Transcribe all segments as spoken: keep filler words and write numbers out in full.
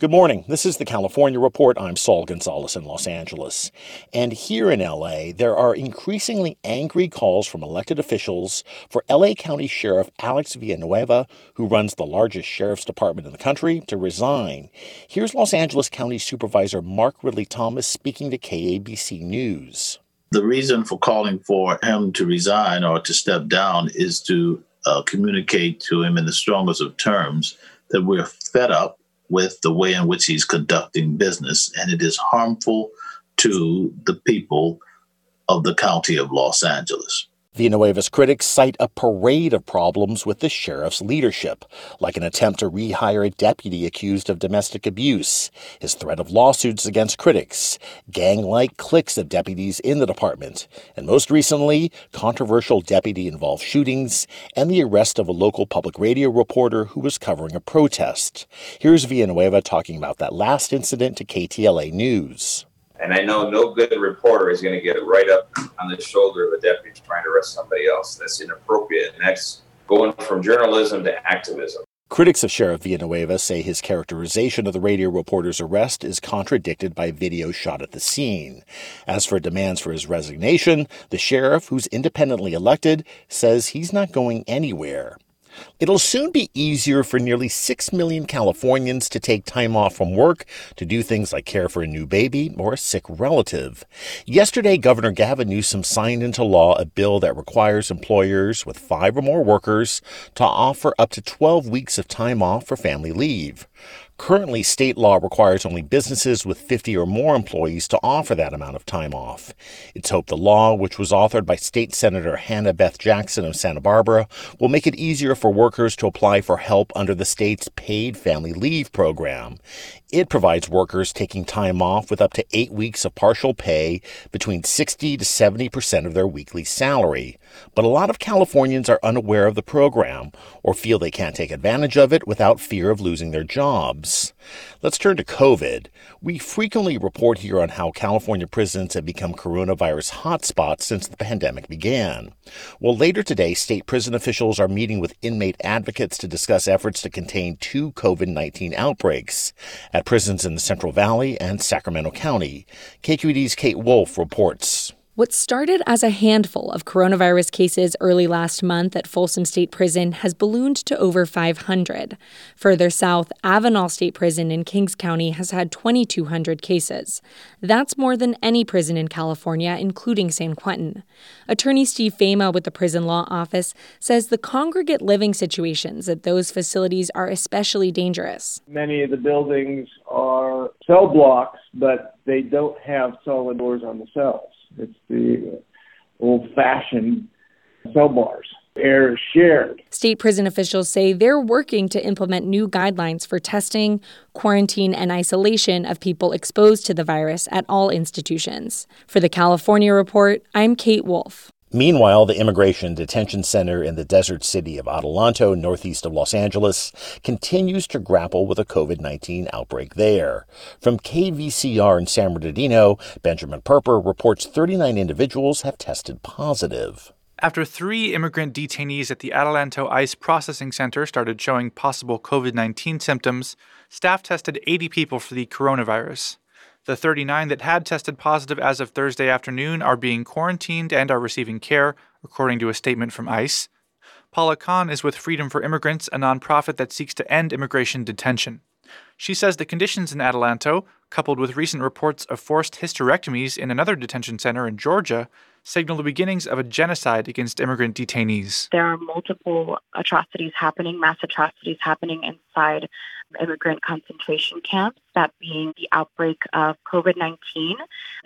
Good morning. This is the California Report. I'm Saul Gonzalez in Los Angeles. And here in L A, there are increasingly angry calls from elected officials for L A County Sheriff Alex Villanueva, who runs the largest sheriff's department in the country, to resign. Here's Los Angeles County Supervisor Mark Ridley-Thomas speaking to K A B C News. The reason for calling for him to resign or to step down is to uh, communicate to him in the strongest of terms that we're fed up with the way in which he's conducting business, and it is harmful to the people of the county of Los Angeles. Villanueva's critics cite a parade of problems with the sheriff's leadership, like an attempt to rehire a deputy accused of domestic abuse, his threat of lawsuits against critics, gang-like cliques of deputies in the department, and most recently, controversial deputy-involved shootings and the arrest of a local public radio reporter who was covering a protest. Here's Villanueva talking about that last incident to K T L A News. And I know no good reporter is going to get right up on the shoulder of a deputy trying to arrest somebody else. That's inappropriate. And that's going from journalism to activism. Critics of Sheriff Villanueva say his characterization of the radio reporter's arrest is contradicted by video shot at the scene. As for demands for his resignation, the sheriff, who's independently elected, says he's not going anywhere. It'll soon be easier for nearly six million Californians to take time off from work to do things like care for a new baby or a sick relative. Yesterday, Governor Gavin Newsom signed into law a bill that requires employers with five or more workers to offer up to twelve weeks of time off for family leave. Currently, state law requires only businesses with fifty or more employees to offer that amount of time off. It's hoped the law, which was authored by State Senator Hannah Beth Jackson of Santa Barbara, will make it easier for workers to apply for help under the state's paid family leave program. It provides workers taking time off with up to eight weeks of partial pay, between sixty to seventy percent of their weekly salary. But a lot of Californians are unaware of the program or feel they can't take advantage of it without fear of losing their jobs. Let's turn to COVID. We frequently report here on how California prisons have become coronavirus hotspots since the pandemic began. Well, later today, state prison officials are meeting with inmate advocates to discuss efforts to contain two COVID nineteen outbreaks at prisons in the Central Valley and Sacramento County. K Q E D's Kate Wolf reports. What started as a handful of coronavirus cases early last month at Folsom State Prison has ballooned to over five hundred. Further south, Avenal State Prison in Kings County has had twenty-two hundred cases. That's more than any prison in California, including San Quentin. Attorney Steve Fama with the Prison Law Office says the congregate living situations at those facilities are especially dangerous. Many of the buildings are cell blocks, but they don't have solid doors on the cells. It's the old-fashioned cell bars. Air is shared. State prison officials say they're working to implement new guidelines for testing, quarantine, and isolation of people exposed to the virus at all institutions. For the California Report, I'm Kate Wolf. Meanwhile, the Immigration Detention Center in the desert city of Adelanto, northeast of Los Angeles, continues to grapple with a COVID nineteen outbreak there. From K V C R in San Bernardino, Benjamin Perper reports thirty-nine individuals have tested positive. After three immigrant detainees at the Adelanto ICE Processing Center started showing possible COVID nineteen symptoms, staff tested eighty people for the coronavirus. The thirty-nine that had tested positive as of Thursday afternoon are being quarantined and are receiving care, according to a statement from ICE. Paula Khan is with Freedom for Immigrants, a nonprofit that seeks to end immigration detention. She says the conditions in Adelanto, coupled with recent reports of forced hysterectomies in another detention center in Georgia, signal the beginnings of a genocide against immigrant detainees. There are multiple atrocities happening, mass atrocities happening inside immigrant concentration camps, that being the outbreak of COVID nineteen.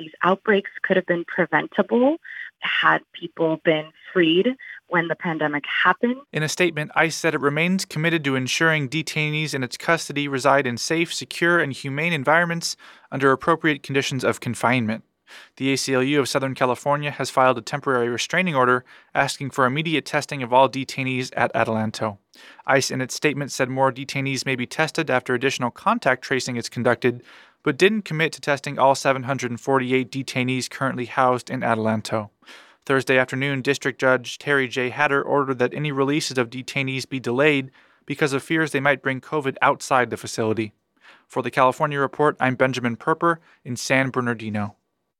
These outbreaks could have been preventable had people been freed when the pandemic happened. In a statement, ICE said it remains committed to ensuring detainees in its custody reside in safe, secure, and humane environments under appropriate conditions of confinement. The A C L U of Southern California has filed a temporary restraining order asking for immediate testing of all detainees at Adelanto. ICE in its statement said more detainees may be tested after additional contact tracing is conducted, but didn't commit to testing all seven hundred forty-eight detainees currently housed in Adelanto. Thursday afternoon, District Judge Terry J. Hatter ordered that any releases of detainees be delayed because of fears they might bring COVID outside the facility. For the California Report, I'm Benjamin Perper in San Bernardino.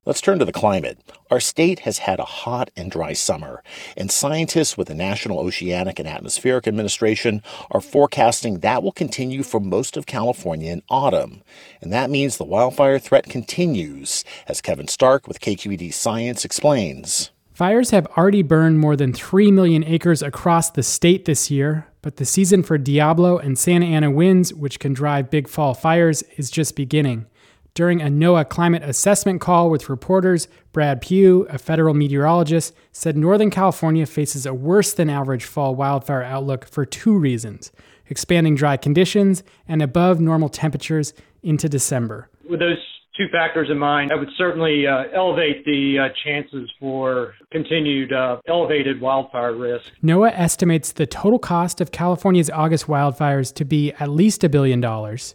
Let's turn to the climate. Our state has had a hot and dry summer, and scientists with the National Oceanic and Atmospheric Administration are forecasting that will continue for most of California in autumn. And that means the wildfire threat continues, as Kevin Stark with K Q E D Science explains. Fires have already burned more than three million acres across the state this year, but the season for Diablo and Santa Ana winds, which can drive big fall fires, is just beginning. During a NOAA climate assessment call with reporters, Brad Pugh, a federal meteorologist, said Northern California faces a worse-than-average fall wildfire outlook for two reasons: expanding dry conditions and above-normal temperatures into December. With those two factors in mind, I would certainly uh, elevate the uh, chances for continued uh, elevated wildfire risk. NOAA estimates the total cost of California's August wildfires to be at least a billion dollars.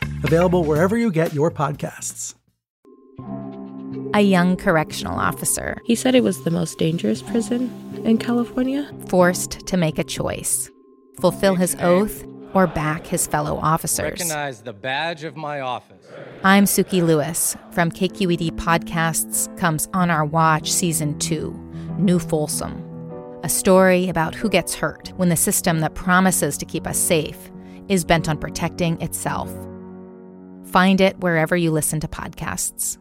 Available wherever you get your podcasts. A young correctional officer. He said it was the most dangerous prison in California. Forced to make a choice. Fulfill his oath or back his fellow officers. Recognize the badge of my office. I'm Suki Lewis. From K Q E D Podcasts comes On Our Watch Season two, New Folsom. A story about who gets hurt when the system that promises to keep us safe is bent on protecting itself. Find it wherever you listen to podcasts.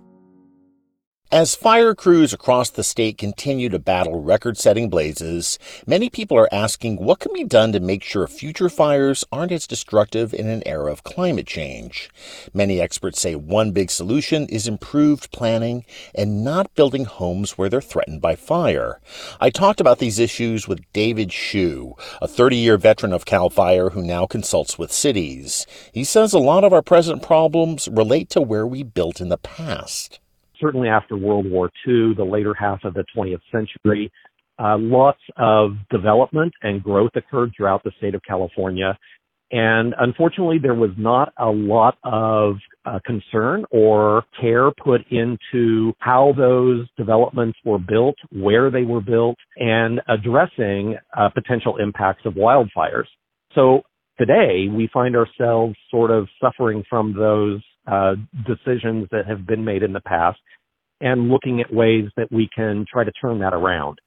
As fire crews across the state continue to battle record-setting blazes, many people are asking what can be done to make sure future fires aren't as destructive in an era of climate change. Many experts say one big solution is improved planning and not building homes where they're threatened by fire. I talked about these issues with David Shue, a thirty-year veteran of Cal Fire who now consults with cities. He says a lot of our present problems relate to where we built in the past. Certainly after World War Two, the later half of the twentieth century, uh, lots of development and growth occurred throughout the state of California. And unfortunately, there was not a lot of uh, concern or care put into how those developments were built, where they were built, and addressing uh, potential impacts of wildfires. So today, we find ourselves sort of suffering from those Uh, decisions that have been made in the past and looking at ways that we can try to turn that around.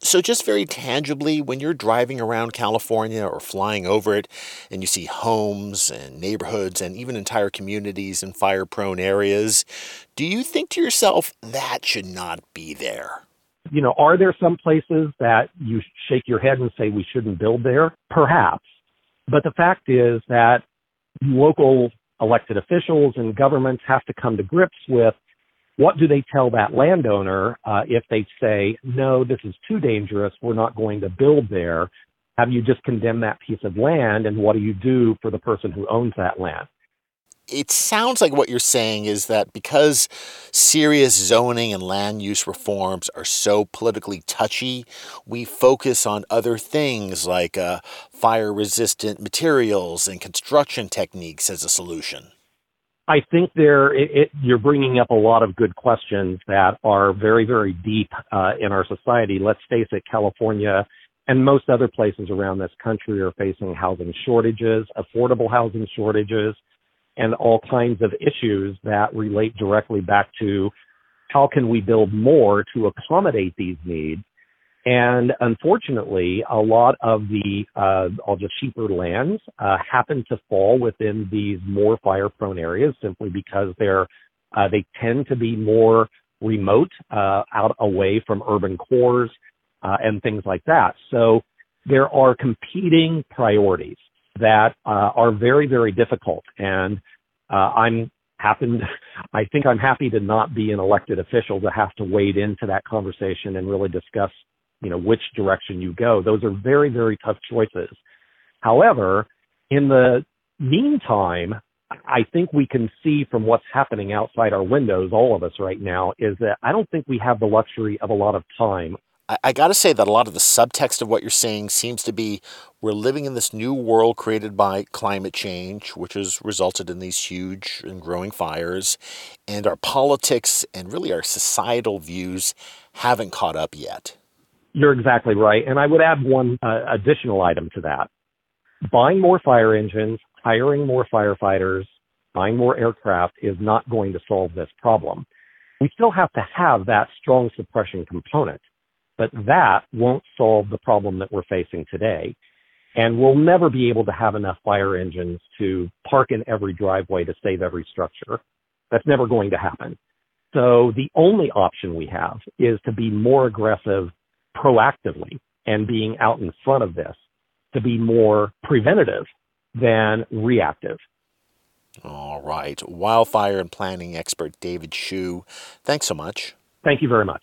So just very tangibly, when you're driving around California or flying over it and you see homes and neighborhoods and even entire communities in fire-prone areas, do you think to yourself, that should not be there? You know, are there some places that you shake your head and say we shouldn't build there? Perhaps. But the fact is that local elected officials and governments have to come to grips with what do they tell that landowner uh, if they say, no, this is too dangerous, we're not going to build there. Have you just condemned that piece of land, and what do you do for the person who owns that land? It sounds like what you're saying is that because serious zoning and land use reforms are so politically touchy, we focus on other things like uh, fire-resistant materials and construction techniques as a solution. I think there it, it, you're bringing up a lot of good questions that are very, very deep uh, in our society. Let's face it, California and most other places around this country are facing housing shortages, affordable housing shortages, and all kinds of issues that relate directly back to how can we build more to accommodate these needs And unfortunately, a lot of the, uh, all the cheaper lands, uh, happen to fall within these more fire prone areas simply because they're, uh, they tend to be more remote, uh, out away from urban cores, uh, and things like that. So there are competing priorities that, uh, are very, very difficult. And, uh, I'm, happened. I think I'm happy to not be an elected official to have to wade into that conversation and really discuss, you know, which direction you go. Those are very, very tough choices. However, in the meantime, I think we can see from what's happening outside our windows, all of us right now, is that I don't think we have the luxury of a lot of time. I, I got to say that a lot of the subtext of what you're saying seems to be we're living in this new world created by climate change, which has resulted in these huge and growing fires, and our politics and really our societal views haven't caught up yet. You're exactly right. And I would add one uh, additional item to that. Buying more fire engines, hiring more firefighters, buying more aircraft is not going to solve this problem. We still have to have that strong suppression component. But that won't solve the problem that we're facing today. And we'll never be able to have enough fire engines to park in every driveway to save every structure. That's never going to happen. So the only option we have is to be more aggressive proactively and being out in front of this, to be more preventative than reactive. All right. Wildfire and planning expert David Shue, thanks so much. Thank you very much.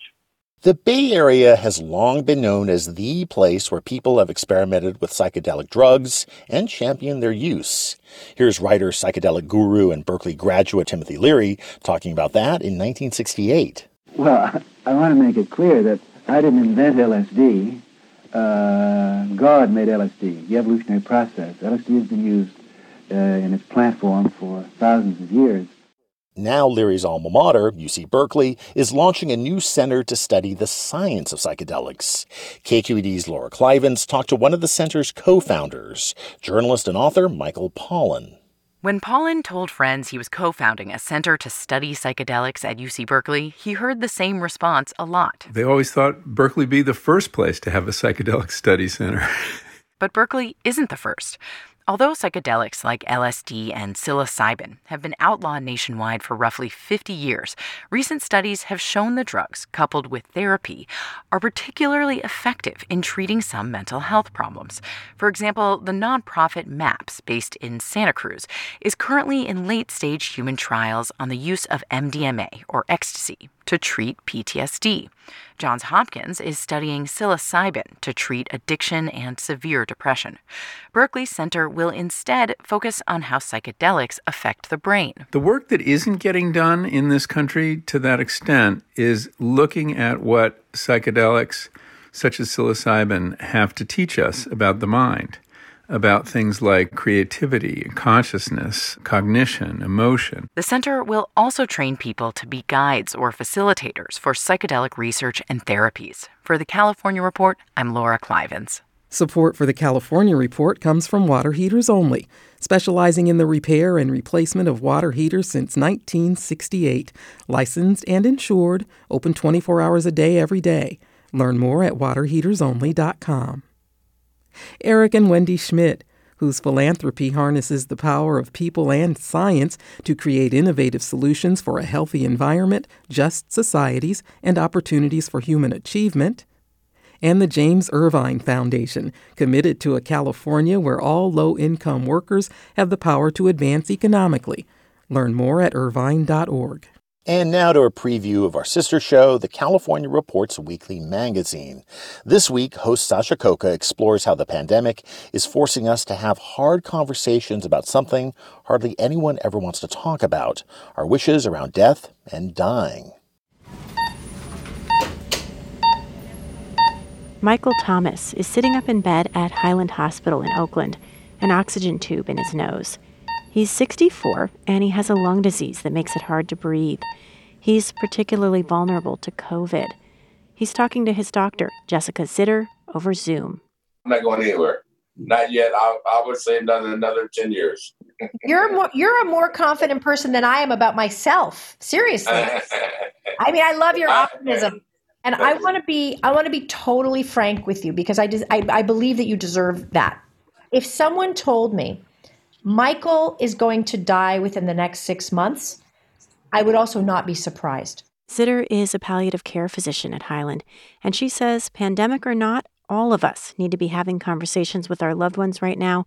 The Bay Area has long been known as the place where people have experimented with psychedelic drugs and championed their use. Here's writer, psychedelic guru, and Berkeley graduate Timothy Leary talking about that in nineteen sixty-eight. Well, I want to make it clear that I didn't invent L S D. Uh, God made L S D, the evolutionary process. L S D has been used uh, in its plant form for thousands of years. Now Leary's alma mater, U C Berkeley, is launching a new center to study the science of psychedelics. K Q E D's Laura Clivens talked to one of the center's co-founders, journalist and author Michael Pollan. When Pollan told friends he was co-founding a center to study psychedelics at U C Berkeley, he heard the same response a lot. They always thought Berkeley would be the first place to have a psychedelic study center. But Berkeley isn't the first. Although psychedelics like L S D and psilocybin have been outlawed nationwide for roughly fifty years, recent studies have shown the drugs, coupled with therapy, are particularly effective in treating some mental health problems. For example, the nonprofit MAPS, based in Santa Cruz, is currently in late-stage human trials on the use of M D M A, or ecstasy, to treat P T S D. Johns Hopkins is studying psilocybin to treat addiction and severe depression. Berkeley Center will instead focus on how psychedelics affect the brain. The work that isn't getting done in this country to that extent is looking at what psychedelics such as psilocybin have to teach us about the mind, about things like creativity, consciousness, cognition, emotion. The center will also train people to be guides or facilitators for psychedelic research and therapies. For the California Report, I'm Laura Clivens. Support for the California Report comes from Water Heaters Only, specializing in the repair and replacement of water heaters since nineteen sixty-eight. Licensed and insured, open twenty-four hours a day every day. Learn more at water heaters only dot com. Eric and Wendy Schmidt, whose philanthropy harnesses the power of people and science to create innovative solutions for a healthy environment, just societies, and opportunities for human achievement, and the James Irvine Foundation, committed to a California where all low-income workers have the power to advance economically. Learn more at irvine dot org. And now to a preview of our sister show, the California Report's weekly magazine. This week, host Sasha Coca explores how the pandemic is forcing us to have hard conversations about something hardly anyone ever wants to talk about, our wishes around death and dying. Michael Thomas is sitting up in bed at Highland Hospital in Oakland, an oxygen tube in his nose. He's sixty-four, and he has a lung disease that makes it hard to breathe. He's particularly vulnerable to COVID. He's talking to his doctor, Jessica Sitter, over Zoom. I'm not going anywhere. Not yet. I, I would say not in another ten years. You're a more, you're a more confident person than I am about myself. Seriously. I mean, I love your optimism. And I want to be I want to be totally frank with you, because I, des- I I believe that you deserve that. If someone told me Michael is going to die within the next six months, I would also not be surprised. Sitter is a palliative care physician at Highland, and she says, pandemic or not, all of us need to be having conversations with our loved ones right now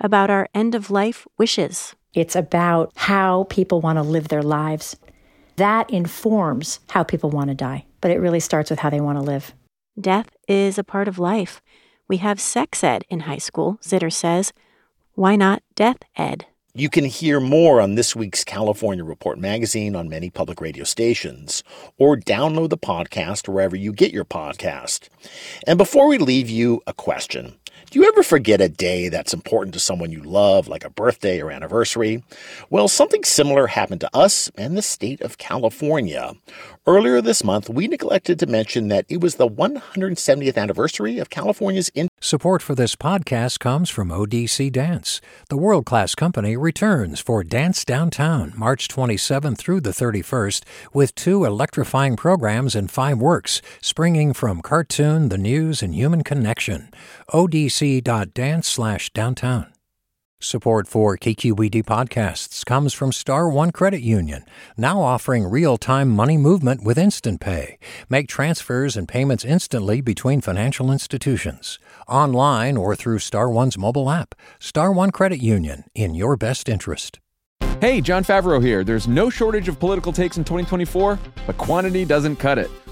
about our end-of-life wishes. It's about how people want to live their lives. That informs how people want to die, but it really starts with how they want to live. Death is a part of life. We have sex ed in high school, Sitter says. Why not death ed? You can hear more on this week's California Report magazine on many public radio stations, or download the podcast wherever you get your podcast. And before we leave you, a question. Do you ever forget a day that's important to someone you love, like a birthday or anniversary? Well, something similar happened to us and the state of California. Earlier this month, we neglected to mention that it was the one hundred seventieth anniversary of California's... In- Support for this podcast comes from O D C Dance. The world-class company returns for Dance Downtown, March twenty-seventh through the thirty-first, with two electrifying programs and five works, springing from cartoon, the news, and human connection. O D C dot dance slash downtown. Support for K Q E D podcasts comes from Star One Credit Union, now offering real-time money movement with Instant Pay. Make transfers and payments instantly between financial institutions, online or through Star One's mobile app. Star One Credit Union, in your best interest. Hey, John Favreau here. There's no shortage of political takes in twenty twenty-four, but quantity doesn't cut it.